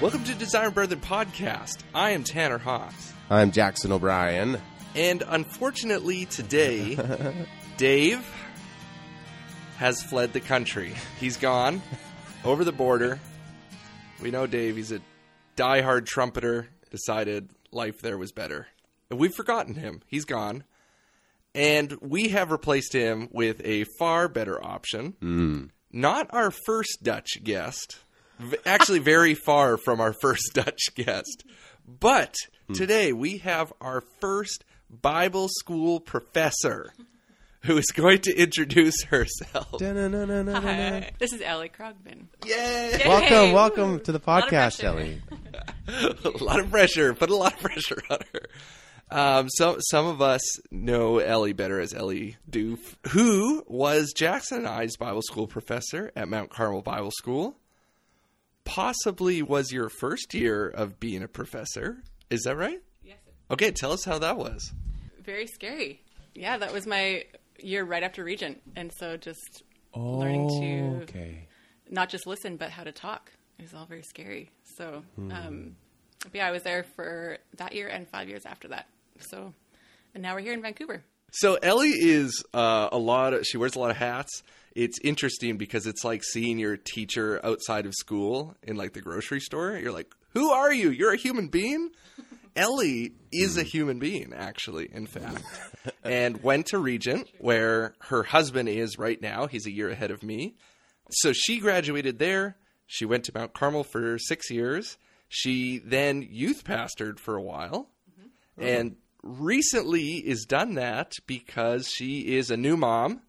Welcome to Desire and Brethren Podcast. I am Tanner Hawks. I'm Jackson O'Brien. And unfortunately today, Dave has fled the country. He's gone over the border. We know Dave. He's a diehard trumpeter. Decided life there was better. And we've forgotten him. He's gone. And we have replaced him with a far better option. Not our first Dutch guest. Actually, very far from our first Dutch guest. But today we have our first Bible school professor who is going to introduce herself. Hi. This is Ellie Krogman. Yay! Welcome to the podcast, Ellie. A lot of pressure. Put a lot of pressure on her. Some of us know Ellie better as Ellie Doef, who was Jackson and I's Bible school professor at Mount Carmel Bible School. Possibly was your first year of being a professor. Is that right? Yes. Okay, tell us how that was. Very scary. Yeah, that was my year right after Regent. And so just learning to not just listen, but how to talk. It was all very scary. So, yeah, I was there for that year and 5 years after that. So, and now we're here in Vancouver. So Ellie is she wears a lot of hats. It's interesting because it's like seeing your teacher outside of school in like the grocery store. You're like, who are you? You're a human being? Ellie is a human being, actually, in fact, and went to Regent where her husband is right now. He's a year ahead of me. So she graduated there. She went to Mount Carmel for 6 years. She then youth pastored for a while and recently is done that because she is a new mom.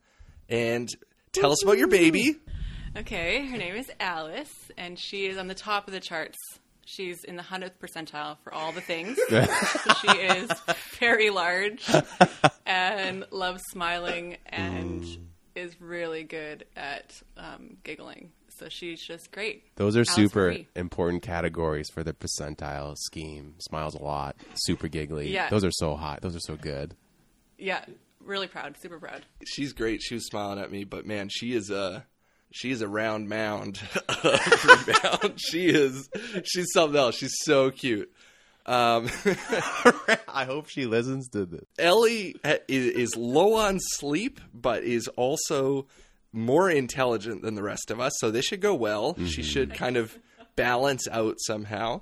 And tell us about your baby. Okay. Her name is Alice and she is on the top of the charts. She's in the 100th percentile for all the things. So she is very large and loves smiling and is really good at giggling. So she's just great. Those are Alice super important categories for the percentile scheme. Smiles a lot. Super giggly. Yeah. Those are so hot. Those are so good. Yeah. Really proud. Super proud. She's great. She was smiling at me, but man, she is a round mound. She's something else. She's so cute. I hope she listens to this. Ellie is low on sleep, but is also more intelligent than the rest of us, so this should go well. Mm-hmm. She should kind of balance out somehow.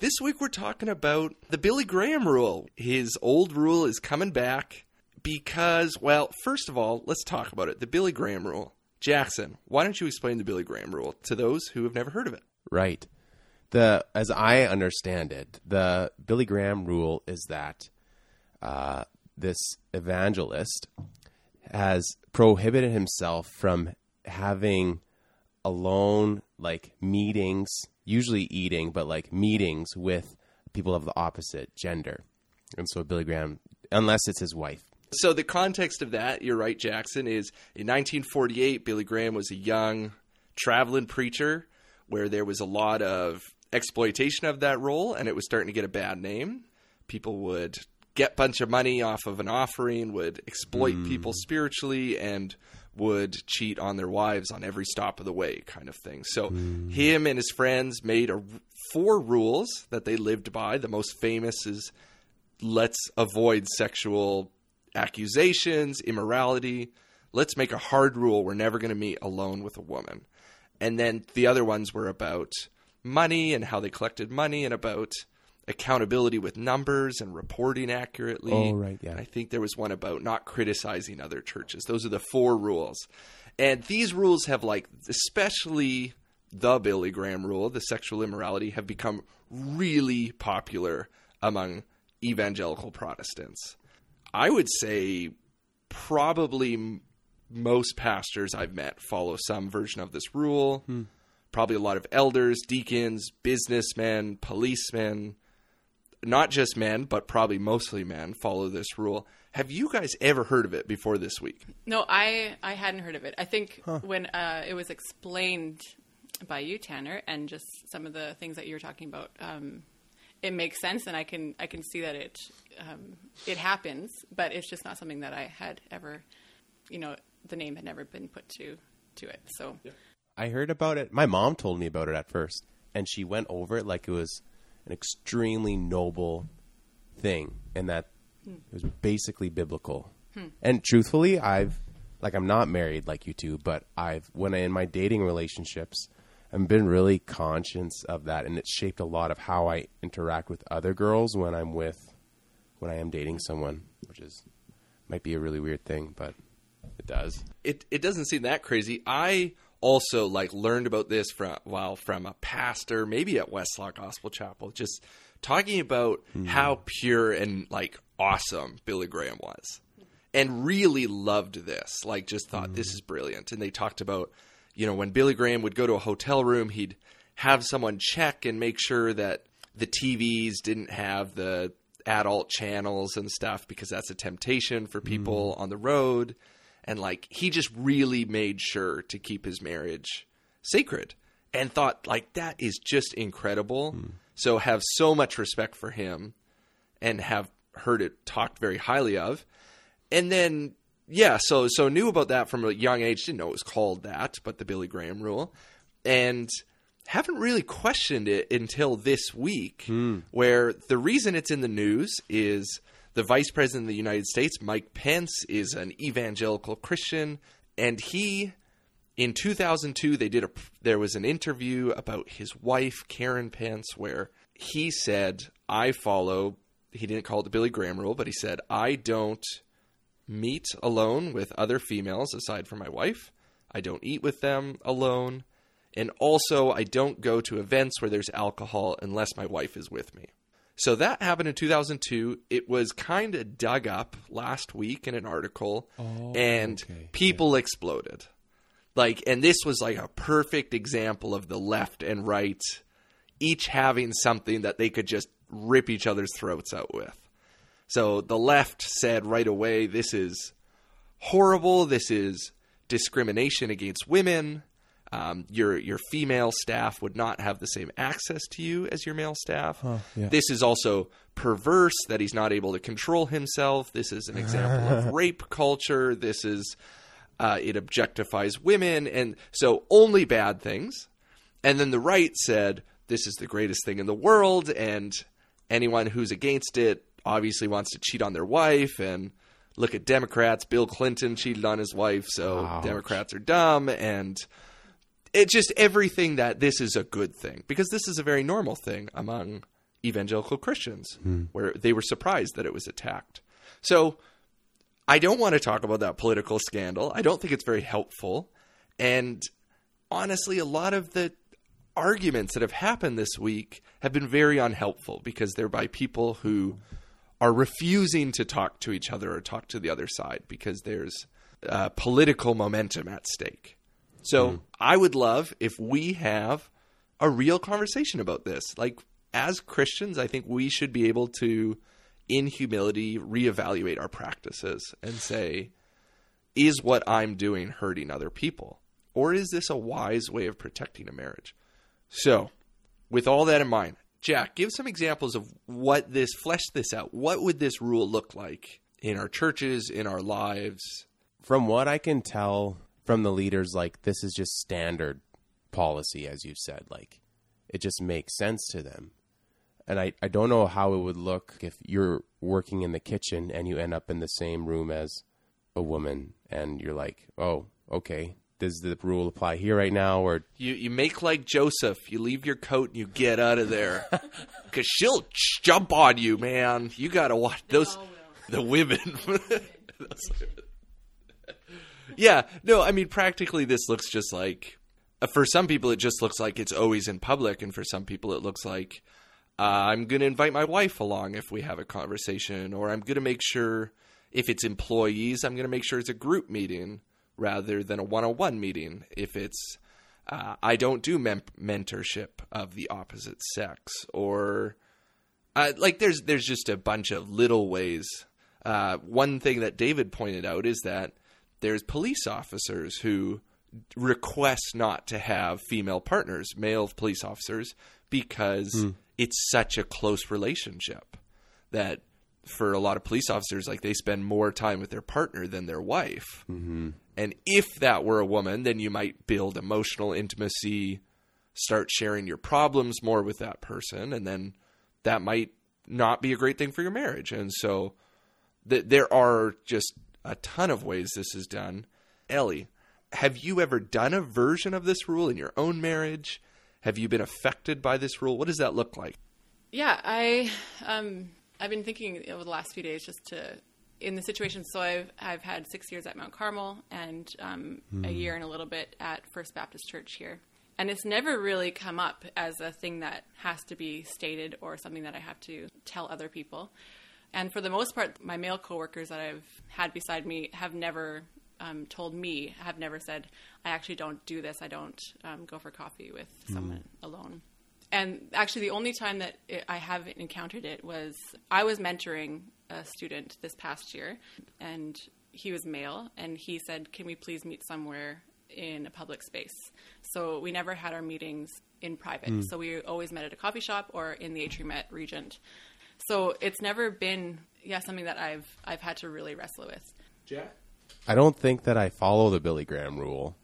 This week we're talking about the Billy Graham rule. His old rule is coming back because, well, first of all, let's talk about it. The Billy Graham rule. Jackson, why don't you explain the Billy Graham rule to those who have never heard of it? Right. As I understand it, the Billy Graham rule is that this evangelist has prohibited himself from having alone, like, meetings, usually eating, but like meetings with people of the opposite gender. And so Billy Graham, unless it's his wife. So the context of that, you're right, Jackson, is in 1948, Billy Graham was a young traveling preacher where there was a lot of exploitation of that role and it was starting to get a bad name. People would get a bunch of money off of an offering, would exploit people spiritually, and would cheat on their wives on every stop of the way kind of thing. So him and his friends made four rules that they lived by. The most famous is let's avoid sexual accusations, immorality. Let's make a hard rule. We're never going to meet alone with a woman. And then the other ones were about money and how they collected money and about accountability with numbers and reporting accurately. Oh, right, yeah. And I think there was one about not criticizing other churches. Those are the four rules. And these rules have, like, especially the Billy Graham rule, the sexual immorality, have become really popular among evangelical Protestants. I would say probably most pastors I've met follow some version of this rule. Probably a lot of elders, deacons, businessmen, policemen. Not just men, but probably mostly men follow this rule. Have you guys ever heard of it before this week? No, I hadn't heard of it. I think when it was explained by you, Tanner, and just some of the things that you were talking about, it makes sense, and I can see that it happens, but it's just not something that I had ever, the name had never been put to it. So yeah. I heard about it. My mom told me about it at first. and she went over it like it was an extremely noble thing, and that it was basically biblical. And truthfully, I'm not married like you two, but in my dating relationships, I've been really conscious of that, and it's shaped a lot of how I interact with other girls when I am dating someone, which might be a really weird thing, but it does. It doesn't seem that crazy. I also learned about this from a pastor, maybe at Westlock Gospel Chapel, just talking about how pure and awesome Billy Graham was, and really loved this. Just thought this is brilliant. And they talked about, when Billy Graham would go to a hotel room, he'd have someone check and make sure that the TVs didn't have the adult channels and stuff, because that's a temptation for people on the road. And he just really made sure to keep his marriage sacred, and thought that is just incredible. So have so much respect for him, and have heard it talked very highly of. And then, so knew about that from a young age. Didn't know it was called that, but the Billy Graham rule, and haven't really questioned it until this week, where the reason it's in the news is the Vice President of the United States, Mike Pence, is an evangelical Christian, and he, in 2002, there was an interview about his wife, Karen Pence, where he said, he didn't call it the Billy Graham rule, but he said, I don't meet alone with other females aside from my wife. I don't eat with them alone. And also, I don't go to events where there's alcohol unless my wife is with me. So that happened in 2002. It was kind of dug up last week in an article, people exploded. And this was a perfect example of the left and right each having something that they could just rip each other's throats out with. So the left said right away, this is horrible. This is discrimination against women. Your female staff would not have the same access to you as your male staff. This is also perverse that he's not able to control himself. This is an example of rape culture. This is it objectifies women, and so only bad things. And then the right said, this is the greatest thing in the world, and anyone who's against it obviously wants to cheat on their wife. And look at Democrats. Bill Clinton cheated on his wife, so Democrats are dumb. And it's just everything that this is a good thing, because this is a very normal thing among evangelical Christians, where they were surprised that it was attacked. So I don't want to talk about that political scandal. I don't think it's very helpful. And honestly, a lot of the arguments that have happened this week have been very unhelpful, because they're by people who are refusing to talk to each other or talk to the other side, because there's political momentum at stake. So I would love if we have a real conversation about this. As Christians, I think we should be able to, in humility, reevaluate our practices and say, is what I'm doing hurting other people? Or is this a wise way of protecting a marriage? So with all that in mind, Jack, give some examples of flesh this out. What would this rule look like in our churches, in our lives? From what I can tell from the leaders, this is just standard policy, as you've said, it just makes sense to them. And I don't know how it would look if you're working in the kitchen and you end up in the same room as a woman, and you're oh, okay, does the rule apply here right now? Or you make like Joseph, you leave your coat and you get out of there, because she'll jump on you, man. You got to watch the women. Yeah. No, I mean, practically this looks just for some people, it just looks like it's always in public. And for some people, it looks like I'm going to invite my wife along if we have a conversation, or I'm going to make sure if it's employees, I'm going to make sure it's a group meeting rather than a one-on-one meeting. If it's I don't do mentorship of the opposite sex, or there's just a bunch of little ways. One thing that David pointed out is that there's police officers who request not to have female partners, male police officers, because it's such a close relationship that for a lot of police officers, they spend more time with their partner than their wife. And if that were a woman, then you might build emotional intimacy, start sharing your problems more with that person, and then that might not be a great thing for your marriage. And so there are just a ton of ways this is done. Ellie, have you ever done a version of this rule in your own marriage? Have you been affected by this rule? What does that look like? Yeah, I've been thinking over the last few days just to in the situation. So I've had 6 years at Mount Carmel and a year and a little bit at First Baptist Church here. And it's never really come up as a thing that has to be stated or something that I have to tell other people. And for the most part, my male coworkers that I've had beside me have never told me, have never said, I actually don't do this. I don't go for coffee with someone alone. And actually, the only time that I have encountered it was I was mentoring a student this past year, and he was male, and he said, can we please meet somewhere in a public space? So we never had our meetings in private. So we always met at a coffee shop or in the atrium at Regent. So it's never been, something that I've had to really wrestle with. Jack? I don't think that I follow the Billy Graham rule,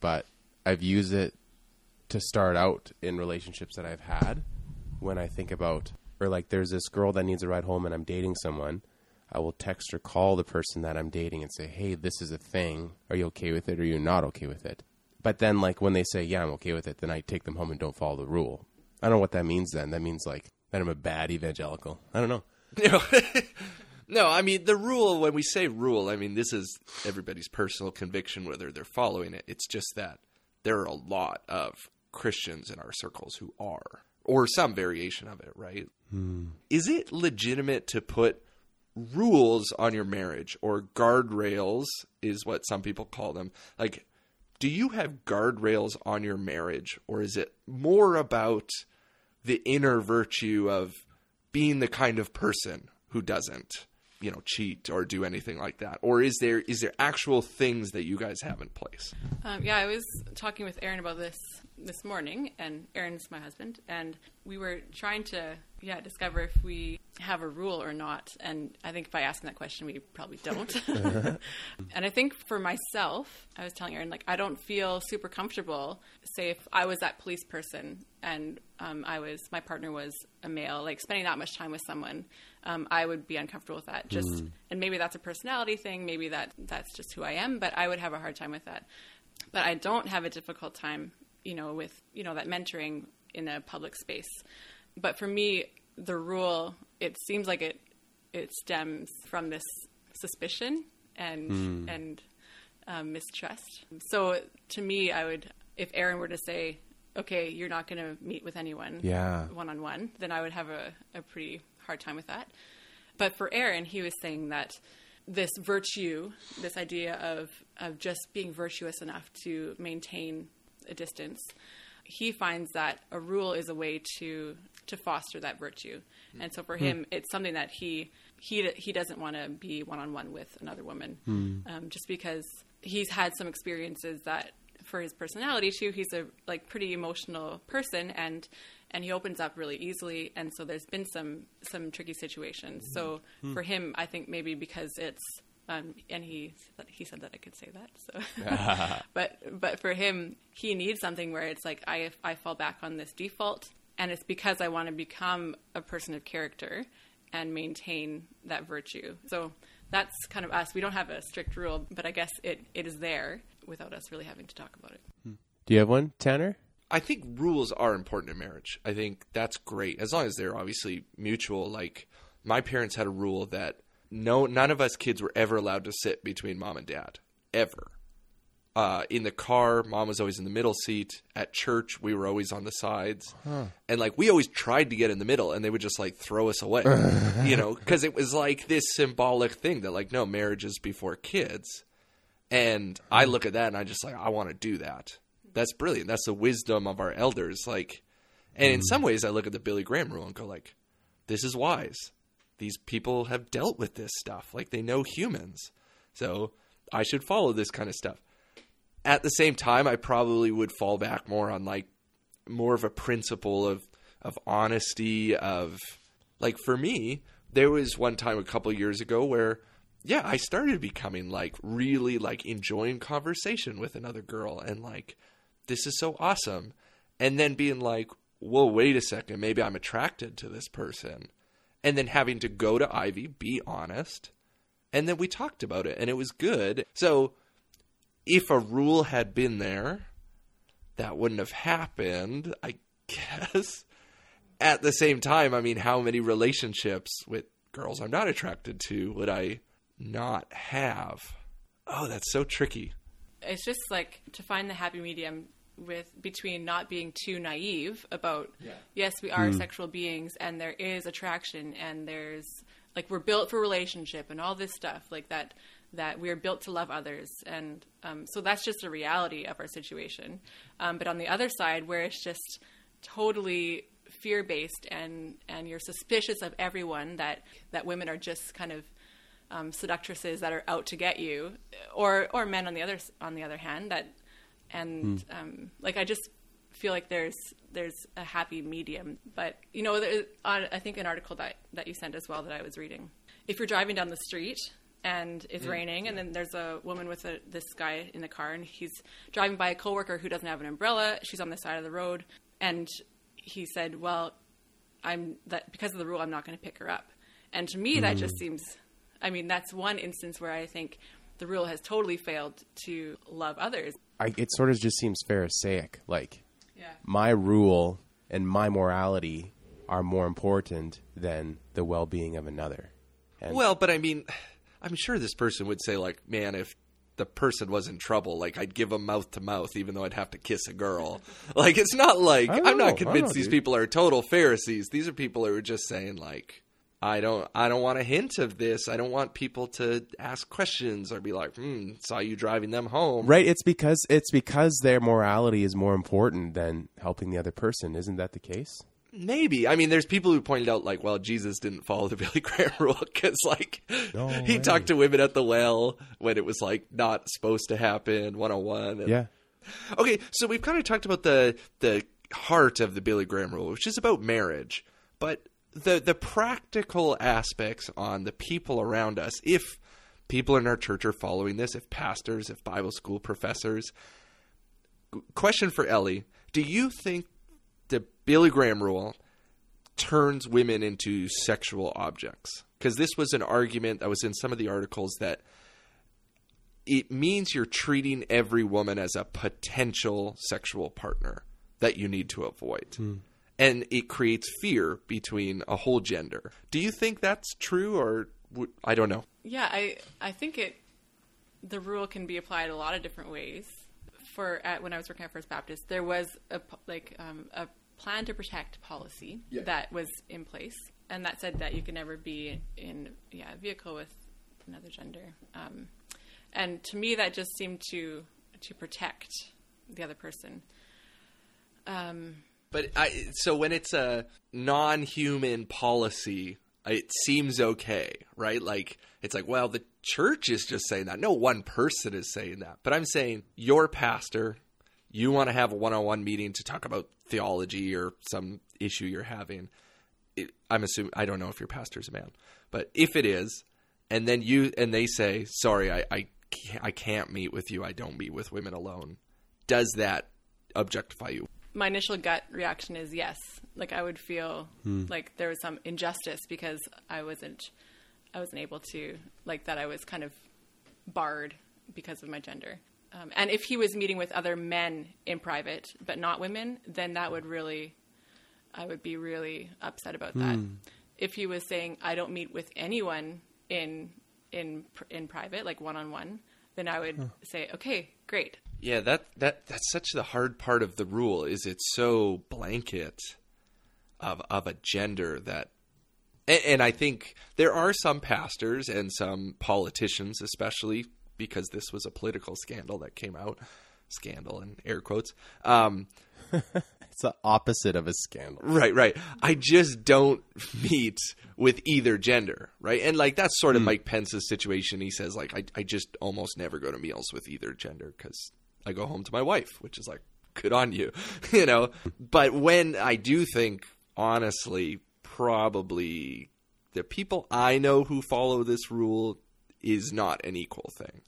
but I've used it to start out in relationships that I've had when I think about, or like there's this girl that needs a ride home and I'm dating someone, I will text or call the person that I'm dating and say, hey, this is a thing. Are you okay with it? Or are you not okay with it? But then like when they say, yeah, I'm okay with it, then I take them home and don't follow the rule. I don't know what that means then. That means like that I'm a bad evangelical. I don't know. No, I mean, the rule, when we say rule, I mean, this is everybody's personal conviction, whether they're following it. It's just that there are a lot of Christians in our circles who are, or some variation of it, right? Is it legitimate to put rules on your marriage, or guardrails is what some people call them? Like, do you have guardrails on your marriage, or is it more about the inner virtue of being the kind of person who doesn't, you know, cheat or do anything like that? Or is there actual things that you guys have in place? I was talking with Aaron about this morning, and Aaron's my husband, and we were trying to discover if we have a rule or not. And I think by asking that question, we probably don't. And I think for myself, I was telling Aaron, like, I don't feel super comfortable, say if I was that police person and my partner was a male, like spending that much time with someone, I would be uncomfortable with that. Just, and maybe that's a personality thing. Maybe that's just who I am, but I would have a hard time with that. But I don't have a difficult time, with, that mentoring in a public space. But for me, the rule, it seems like it stems from this suspicion and mistrust. So to me, I would, if Aaron were to say, okay, you're not going to meet with anyone one-on-one, then I would have a pretty hard time with that. But for Aaron, he was saying that this virtue, this idea of just being virtuous enough to maintain a distance, he finds that a rule is a way to foster that virtue. And so for him, it's something that he doesn't want to be one-on-one with another woman, just because he's had some experiences that for his personality too, he's a like pretty emotional person and he opens up really easily. And so there's been some tricky situations. So for him, I think maybe because it's, and he said that I could say that. So, but for him, he needs something where it's like, I fall back on this default, and it's because I want to become a person of character and maintain that virtue. So that's kind of us. We don't have a strict rule, but I guess it is there without us really having to talk about it. Do you have one, Tanner? I think rules are important in marriage. I think that's great. As long as they're obviously mutual. Like my parents had a rule that none of us kids were ever allowed to sit between mom and dad, ever. In the car, mom was always in the middle seat. At church, we were always on the sides. And like we always tried to get in the middle, and they would just like throw us away, because it was like this symbolic thing that like, no, marriage is before kids. And I look at that and I just like, I want to do that. That's brilliant. That's the wisdom of our elders. Like, and in some ways I look at the Billy Graham rule and go like, this is wise. These people have dealt with this stuff. Like they know humans. So I should follow this kind of stuff. At the same time, I probably would fall back more on like more of a principle of honesty, of like, for me, there was one time a couple years ago where, I started becoming like really like enjoying conversation with another girl and like, this is so awesome. and then being like, whoa, wait a second, maybe I'm attracted to this person. And then having to go to Ivy, be honest. And then we talked about it, and it was good. So if a rule had been there, that wouldn't have happened, I guess. At the same time, I mean, how many relationships with girls I'm not attracted to would I not have? Oh, that's so tricky. It's just like to find the happy medium between not being too naive about, yes, we are sexual beings and there is attraction and there's like, we're built for relationship and all this stuff like that we are built to love others. And so that's just a reality of our situation. But on the other side, where it's just totally fear-based and you're suspicious of everyone, that women are just kind of seductresses that are out to get you, or men on the other hand that, and like, I just feel like there's a happy medium. But you know, I think an article that you sent as well that I was reading, if you're driving down the street and it's raining and then there's a woman with this guy in the car and he's driving by a coworker who doesn't have an umbrella, she's on the side of the road, and he said, well, because of the rule, I'm not going to pick her up. And to me, that just seems, I mean, that's one instance where I think the rule has totally failed to love others. It sort of just seems Pharisaic. Like, my rule and my morality are more important than the well-being of another. And well, but I mean, I'm sure this person would say, like, man, if the person was in trouble, like, I'd give them mouth to mouth, even though I'd have to kiss a girl. Like, it's not like, I'm not convinced these people are total Pharisees. These are people who are just saying, like, I don't want a hint of this. I don't want people to ask questions or be like, saw you driving them home. Right. It's because their morality is more important than helping the other person. Isn't that the case? Maybe. I mean, there's people who pointed out, like, well, Jesus didn't follow the Billy Graham rule because, like, he talked to women at the well when it was, like, not supposed to happen, one-on-one. Yeah. Okay, so we've kind of talked about the heart of the Billy Graham rule, which is about marriage. But the practical aspects on the people around us, if people in our church are following this, if pastors, if Bible school professors. Question for Ellie. Do you think the Billy Graham rule turns women into sexual objects? Because this was an argument that was in some of the articles, that it means you're treating every woman as a potential sexual partner that you need to avoid. And it creates fear between a whole gender. Do you think that's true, or I don't know? Yeah, I think the rule can be applied a lot of different ways. When I was working at First Baptist, there was a plan to protect policy that was in place, and that said that you can never be in a vehicle with another gender. And to me, that just seemed to protect the other person. But when it's a non-human policy, it seems okay, right? Like, it's like, well, the church is just saying that. No one person is saying that. But I'm saying your pastor, you want to have a one-on-one meeting to talk about theology or some issue you're having. I'm assuming, I don't know if your pastor's a man, but if it is, and then they say, sorry, I can't meet with you. I don't meet with women alone. Does that objectify you? My initial gut reaction is yes. Like, I would feel like there was some injustice because I wasn't able to, like, that I was kind of barred because of my gender. And if he was meeting with other men in private, but not women, then that would really, I would be really upset about that. If he was saying, I don't meet with anyone in private, like one-on-one, then I would say, okay, great. Yeah, that's such the hard part of the rule, is it's so blanket of a gender that, and I think there are some pastors and some politicians, especially because this was a political scandal that came out, scandal in air quotes. It's the opposite of a scandal. Right. I just don't meet with either gender, right? And, like, that's sort of Mike Pence's situation. He says, like, I just almost never go to meals with either gender because I go home to my wife, which is, like, good on you, you know? But when I do think, honestly, probably the people I know who follow this rule is not an equal thing.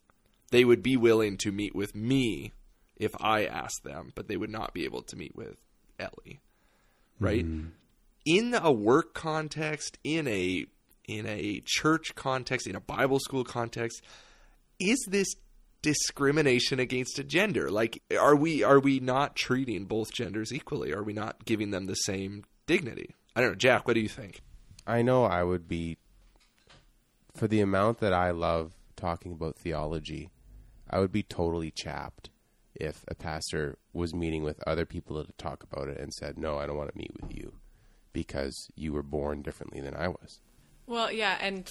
They would be willing to meet with me if I asked them, but they would not be able to meet with Ellie, right? Mm. In a work context, in a church context, in a Bible school context, is this discrimination against a gender? Like, are we not treating both genders equally? Are we not giving them the same dignity? I don't know. Jack, what do you think? I know I would be, for the amount that I love talking about theology, I would be totally chapped if a pastor was meeting with other people to talk about it and said, no, I don't want to meet with you because you were born differently than I was. Well, yeah. And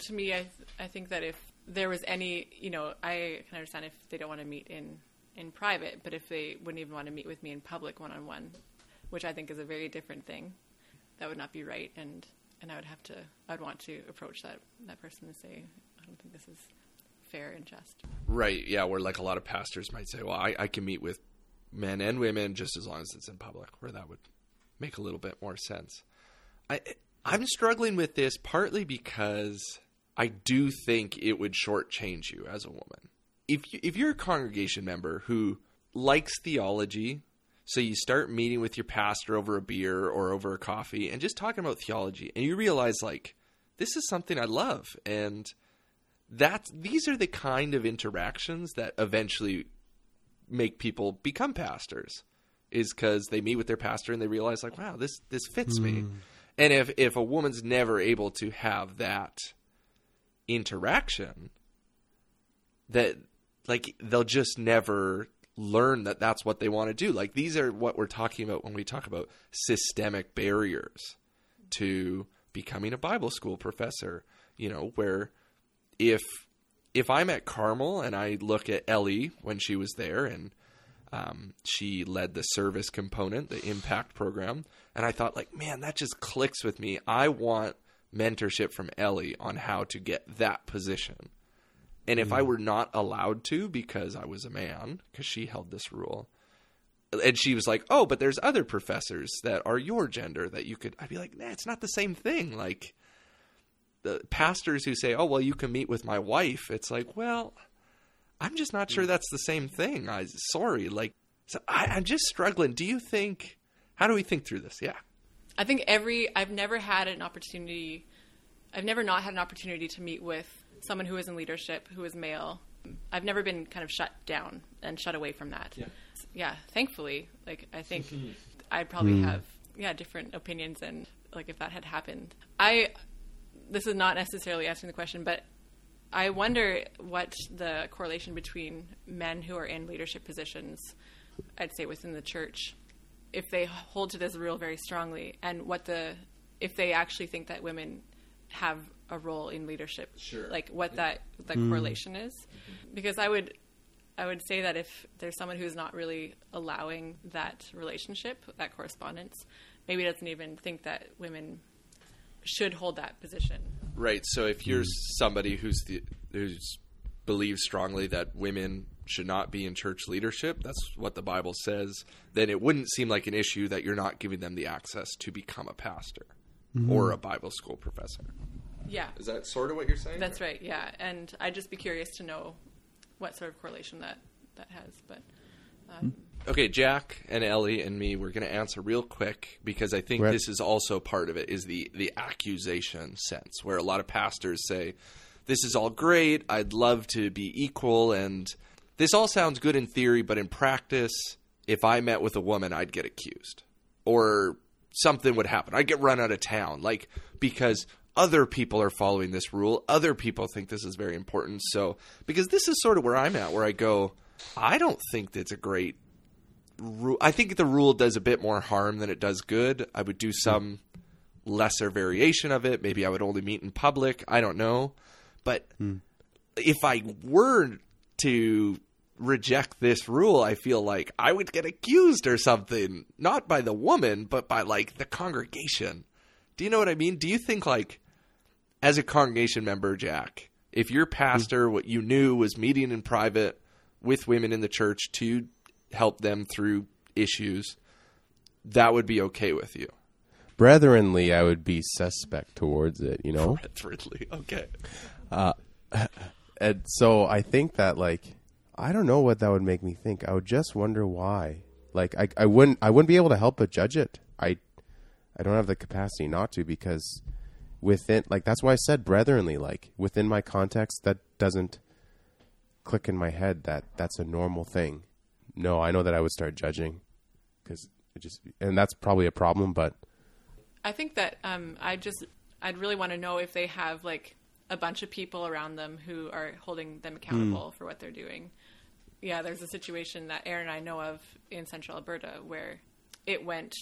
to me, I think that if there was any, you know, I can understand if they don't want to meet in private, but if they wouldn't even want to meet with me in public one-on-one, which I think is a very different thing, that would not be right. And I'd want to approach that person and say, I don't think this is fair and just. Right. Yeah. Where like a lot of pastors might say, well, I can meet with men and women just as long as it's in public, where that would make a little bit more sense. I'm struggling with this partly because I do think it would shortchange you as a woman. If you're a congregation member who likes theology, so you start meeting with your pastor over a beer or over a coffee and just talking about theology, and you realize, like, this is something I love, and these are the kind of interactions that eventually make people become pastors, is because they meet with their pastor and they realize, like, wow, this fits me. And if a woman's never able to have that interaction, that, like, they'll just never learn that that's what they want to do. Like, these are what we're talking about when we talk about systemic barriers to becoming a Bible school professor, you know, where if I'm at Carmel and I look at Ellie when she was there and she led the service component, the impact program, and I thought, like, man, that just clicks with me. I want mentorship from Ellie on how to get that position. And if I were not allowed to because I was a man, because she held this rule, and she was like, oh, but there's other professors that are your gender that you could – I'd be like, nah, it's not the same thing. Like, the pastors who say, oh, well, you can meet with my wife, it's like, well, I'm just not sure that's the same thing. Sorry. Like, so I'm just struggling. Do you think – how do we think through this? Yeah. I think I've never had an opportunity – I've never not had an opportunity to meet with someone who is in leadership, who is male. I've never been kind of shut down and shut away from that. Yeah. Yeah, thankfully. Like, I think I'd probably have, yeah, different opinions, and like if that had happened. This is not necessarily answering the question, but I wonder what the correlation between men who are in leadership positions, I'd say within the church, if they hold to this rule very strongly, and if they actually think that women have a role in leadership, sure, like what that correlation is. Because I would say that if there's someone who's not really allowing that relationship, that correspondence, maybe doesn't even think that women should hold that position. Right. So if you're somebody who's believes strongly that women should not be in church leadership, that's what the Bible says, then it wouldn't seem like an issue that you're not giving them the access to become a pastor or a Bible school professor. Yeah. Is that sort of what you're saying? That's right, yeah. And I'd just be curious to know what sort of correlation that has. But okay, Jack and Ellie and me, we're going to answer real quick, because I think this is also part of it, is the accusation sense, where a lot of pastors say, this is all great, I'd love to be equal, and this all sounds good in theory, but in practice, if I met with a woman, I'd get accused. Or something would happen. I'd get run out of town, like, because other people are following this rule. Other people think this is very important. So, because this is sort of where I'm at, where I go, I don't think that's a great rule. I think the rule does a bit more harm than it does good. I would do some lesser variation of it. Maybe I would only meet in public. I don't know. But if I were to reject this rule, I feel like I would get accused or something, not by the woman, but by like the congregation. Do you know what I mean? Do you think, like, as a congregation member, Jack, if your pastor, what you knew was meeting in private with women in the church to help them through issues, that would be okay with you? Brethrenly, I would be suspect towards it, you know? Brethrenly, okay. And so I think that, like, I don't know what that would make me think. I would just wonder why. Like I wouldn't be able to help but judge it. I don't have the capacity not to, because within, like, that's why I said brethrenly, like within my context, that doesn't click in my head that that's a normal thing. No, I know that I would start judging, because it just, and that's probably a problem, but I think that, I'd really want to know if they have like a bunch of people around them who are holding them accountable for what they're doing. Yeah, there's a situation that Aaron and I know of in central Alberta where it went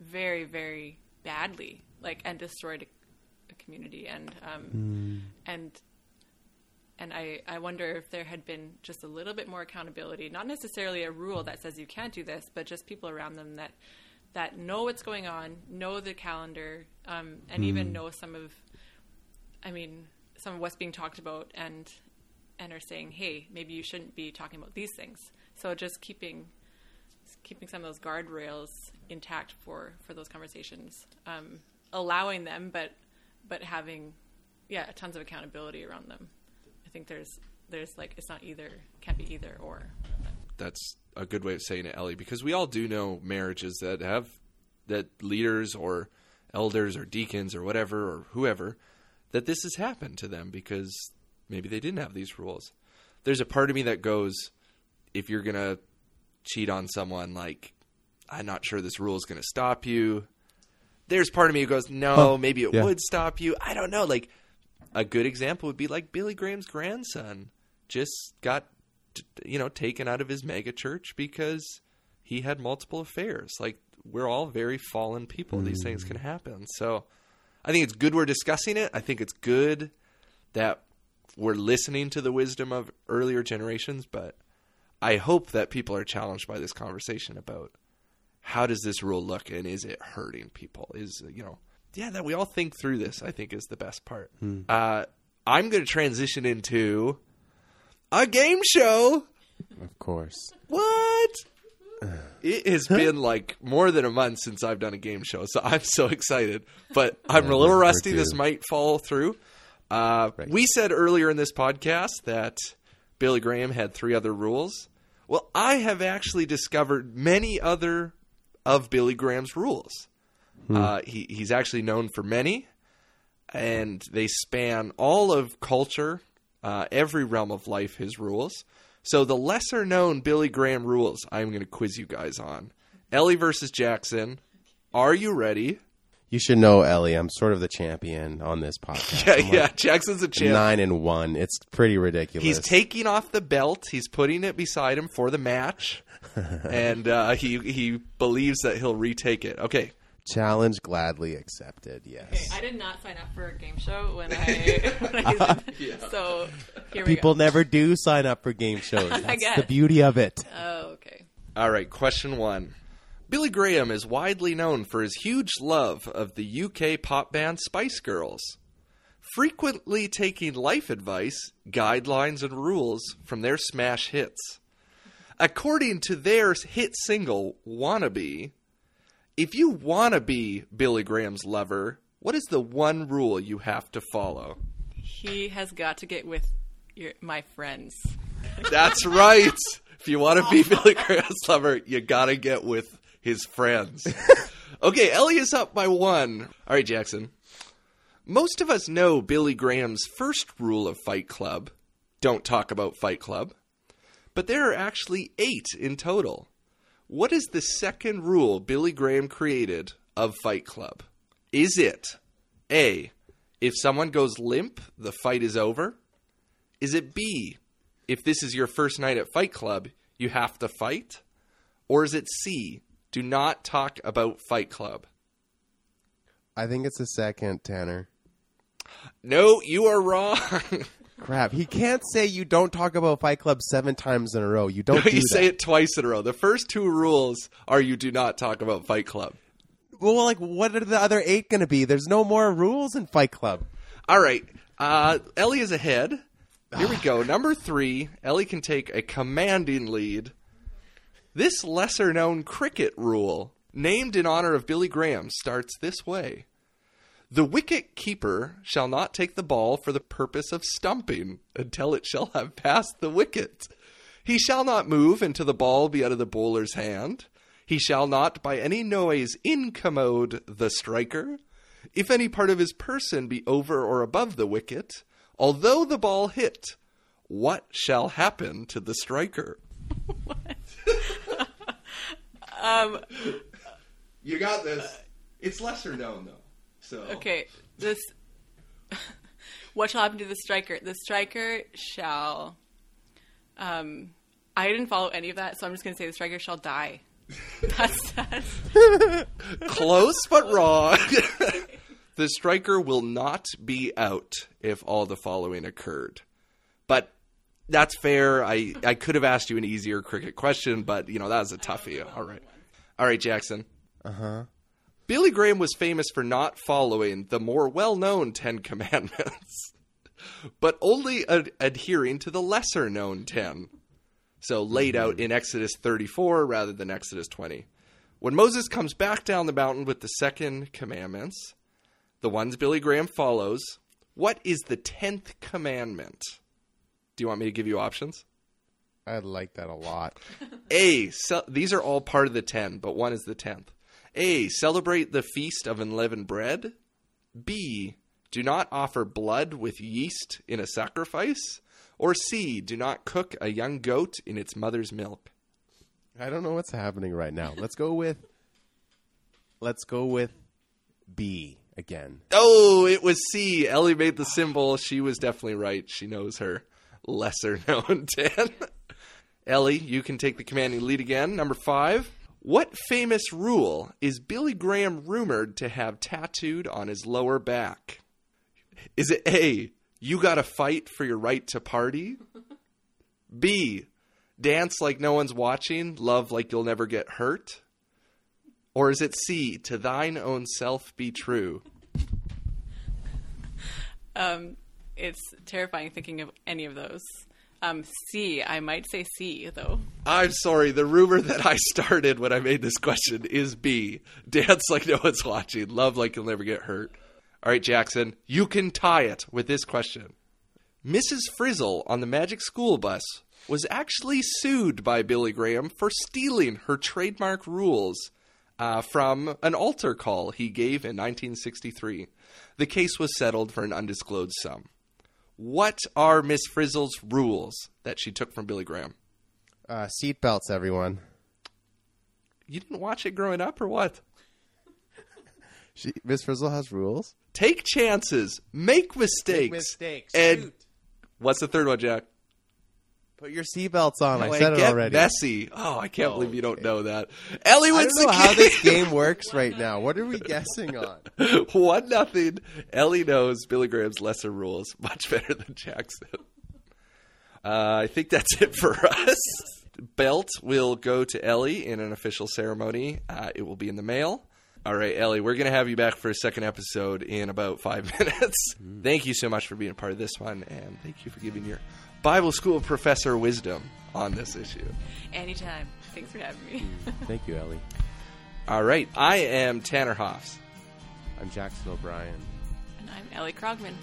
very, very badly, like, and destroyed a community. And I wonder if there had been just a little bit more accountability, not necessarily a rule that says you can't do this, but just people around them that know what's going on, know the calendar, and even know some of what's being talked about, and are saying, hey, maybe you shouldn't be talking about these things. So just keeping some of those guardrails intact for those conversations, allowing them, but having, tons of accountability around them. I think there's like, it's not either, can't be either or. That's a good way of saying it, Ellie, because we all do know marriages that leaders or elders or deacons or whatever, or whoever, that this has happened to them because maybe they didn't have these rules. There's a part of me that goes, if you're going to cheat on someone, like, I'm not sure this rule is going to stop you. There's part of me who goes, maybe it would stop you. I don't know. Like, a good example would be like Billy Graham's grandson just got, taken out of his mega church because he had multiple affairs. Like, we're all very fallen people. These things can happen. So I think it's good we're discussing it. I think it's good that we're listening to the wisdom of earlier generations, but I hope that people are challenged by this conversation about how does this rule look and is it hurting people? That we all think through this, I think, is the best part. I'm going to transition into a game show. Of course. What? It has been like more than a month since I've done a game show, so I'm so excited, but I'm a little rusty. This might fall through. Right. We said earlier in this podcast that Billy Graham had 3 other rules. Well, I have actually discovered many other of Billy Graham's rules. He's actually known for many, and they span all of culture, every realm of life, his rules. So the lesser-known Billy Graham rules I'm going to quiz you guys on. Ellie versus Jackson, are you ready? You should know, Ellie, I'm sort of the champion on this podcast. Jackson's a champion. 9-1. It's pretty ridiculous. He's taking off the belt. He's putting it beside him for the match. And he believes that he'll retake it. Okay. Challenge gladly accepted, yes. Okay, I did not sign up for a game show when I yeah. So here we go. People never do sign up for game shows. That's the beauty of it. Oh, okay. All right, question 1. Billy Graham is widely known for his huge love of the UK pop band Spice Girls, frequently taking life advice, guidelines, and rules from their smash hits. According to their hit single, Wannabe, if you want to be Billy Graham's lover, what is the one rule you have to follow? He has got to get with my friends. That's right. If you want to be Billy Graham's lover, you got to get with his friends. Okay, Ellie is up by 1. All right, Jackson. Most of us know Billy Graham's first rule of Fight Club, don't talk about Fight Club, but there are actually 8 in total. What is the second rule Billy Graham created of Fight Club? Is it A, if someone goes limp, the fight is over? Is it B, if this is your first night at Fight Club, you have to fight? Or is it C, do not talk about Fight Club? I think it's the second, Tanner. No, you are wrong. Crap. He can't say you don't talk about Fight Club 7 times in a row. You don't You say it twice in a row. The first 2 rules are you do not talk about Fight Club. Well, like, what are the other 8 going to be? There's no more rules in Fight Club. All right. Ellie is ahead. Here we go. Number 3. Ellie can take a commanding lead. This lesser-known cricket rule, named in honor of Billy Graham, starts this way. The wicket keeper shall not take the ball for the purpose of stumping until it shall have passed the wicket. He shall not move until the ball be out of the bowler's hand. He shall not by any noise incommode the striker. If any part of his person be over or above the wicket, although the ball hit, what shall happen to the striker? What? You got this. It's lesser known, though. So okay, this. What shall happen to the striker? The striker shall. I didn't follow any of that, so I'm just going to say the striker shall die. That's close but wrong. The striker will not be out if all the following occurred. But that's fair. I could have asked you an easier cricket question, but, you know, that was a toughie. All right. All right, Jackson. Uh-huh. Billy Graham was famous for not following the more well-known Ten Commandments, but only adhering to the lesser-known Ten. So laid out in Exodus 34 rather than Exodus 20. When Moses comes back down the mountain with the second commandments, the ones Billy Graham follows, what is the 10th commandment? Do you want me to give you options? I like that a lot. A, these are all part of the 10, but one is the 10th. A, celebrate the feast of unleavened bread. B, do not offer blood with yeast in a sacrifice. Or C, do not cook a young goat in its mother's milk. I don't know what's happening right now. Let's go with B again. Oh, it was C. Ellie made the symbol. She was definitely right. She knows her lesser known 10. Ellie, you can take the commanding lead again. Number 5. What famous rule is Billy Graham rumored to have tattooed on his lower back? Is it A, you gotta fight for your right to party? B, dance like no one's watching, love like you'll never get hurt? Or is it C, to thine own self be true? It's terrifying thinking of any of those. C, I might say C, though. I'm sorry. The rumor that I started when I made this question is B, dance like no one's watching, love like you'll never get hurt. All right, Jackson, you can tie it with this question. Mrs. Frizzle on the Magic School Bus was actually sued by Billy Graham for stealing her trademark rules from an altar call he gave in 1963. The case was settled for an undisclosed sum. What are Miss Frizzle's rules that she took from Billy Graham? Seatbelts, everyone. You didn't watch it growing up or what? Miss Frizzle has rules. Take chances. Make mistakes. And shoot. What's the third one, Jack? Put your seatbelts on. No, I said it already. Messy. Oh, I can't believe you don't know that. Ellie wins the game. I don't know how this game works right now. What are we guessing on? 1-0. Ellie knows Billy Graham's lesser rules much better than Jackson. I think that's it for us. Belt will go to Ellie in an official ceremony. It will be in the mail. All right, Ellie, we're going to have you back for a second episode in about 5 minutes. Thank you so much for being a part of this one, and thank you for giving your Bible school professor wisdom on this issue. Anytime. Thanks for having me. Thank you, Ellie. All right, I am Tanner Hawks. I'm Jackson O'Brien. And I'm Ellie Krogman.